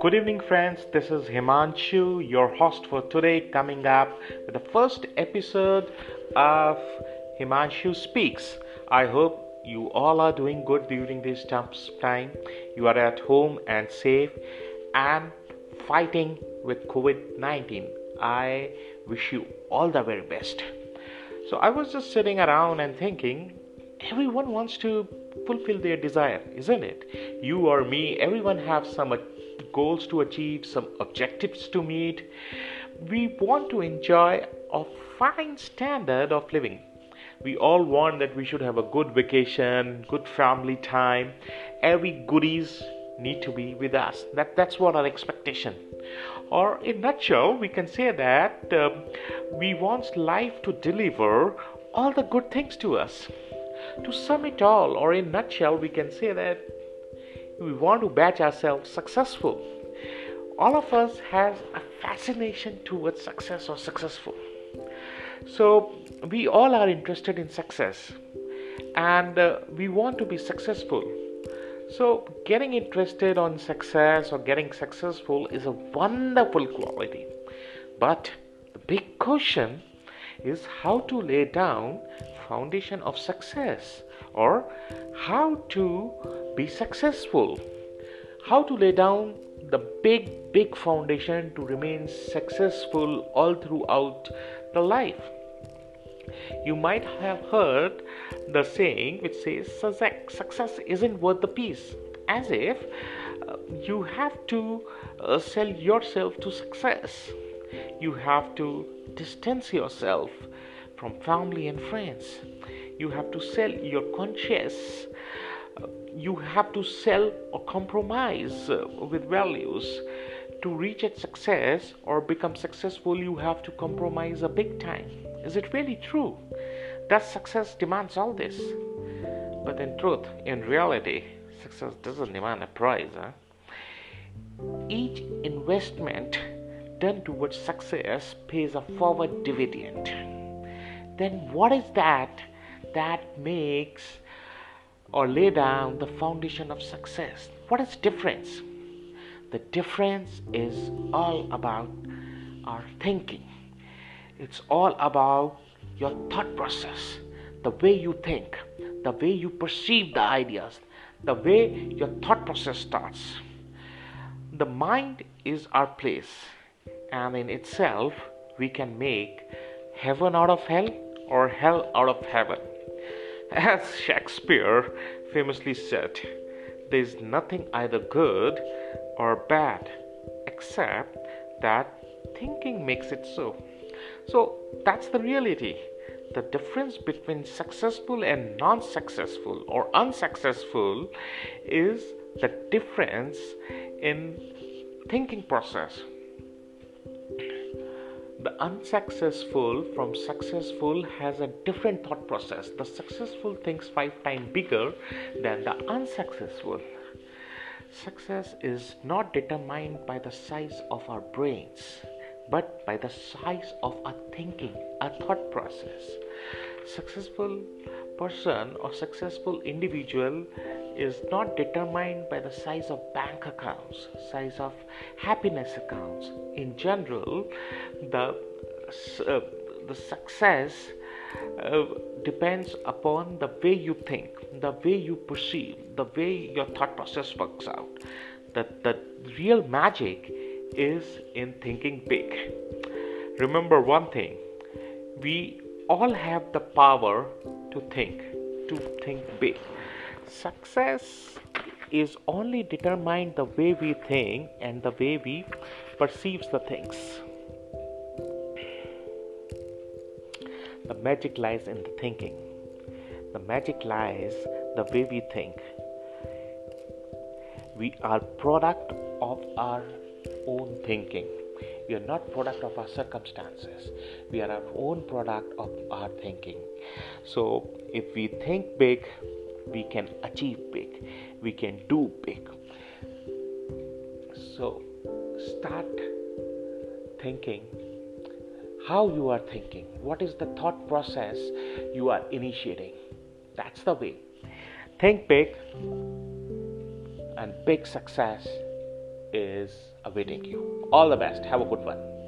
Good evening friends, this is Himanshu, your host for today, coming up with the first episode of Himanshu Speaks. I hope you all are doing good during this tough time. You are at home and safe and fighting with COVID-19. I wish you all the very best. So I was just sitting around and thinking, everyone wants to fulfill their desire, isn't it? You or me, everyone have some goals to achieve, some objectives to meet. We want to enjoy a fine standard of living. We all want that we should have a good vacation, good family time. Every goodies need to be with us. That's what our expectation. Or in a nutshell, we can say that we want life to deliver all the good things to us. To sum it all, or in a nutshell, we can say that we want to badge ourselves successful. All of us have a fascination towards success or successful. So we all are interested in success, and we want to be successful. So getting interested on success or getting successful is a wonderful quality. But the big question is how to lay down foundation of success, or how to be successful, how to lay down the big foundation to remain successful all throughout the life. You might have heard the saying which says success isn't worth the piece, as if you have to sell yourself to success. You have to distance yourself from family and friends. You have to sell your conscience. You have to sell or compromise with values. To reach at success or become successful, you have to compromise a big time. Is it really true? Does success demands all this? But in truth, in reality, success doesn't demand a price. Each investment done towards success pays a forward dividend. Then what is that makes or lay down the foundation of success? What is difference? The difference is all about our thinking. It's all about your thought process, the way you think, the way you perceive the ideas, the way your thought process starts. The mind is our place. And in itself, we can make heaven out of hell or hell out of heaven. As Shakespeare famously said, there is nothing either good or bad, except that thinking makes it so. So that's the reality. The difference between successful and non-successful or unsuccessful is the difference in thinking process. The unsuccessful from successful has a different thought process. The successful thinks 5 times bigger than the unsuccessful. Success is not determined by the size of our brains, but by the size of our thinking, our thought process. Successful person or successful individual is not determined by the size of bank accounts, size of happiness accounts. In general, the success depends upon the way you think, the way you perceive, the way your thought process works out. The real magic is in thinking big. Remember one thing, we all have the power to think big. Success is only determined the way we think and the way we perceive the things. The magic lies in the thinking. The magic lies the way we think. We are product of our own thinking. We are not product of our circumstances. We are our own product of our thinking. So if we think big, we can achieve big. We can do big. So start thinking how you are thinking. What is the thought process you are initiating? That's the way. Think big, and big success is awaiting you. All the best. Have a good one.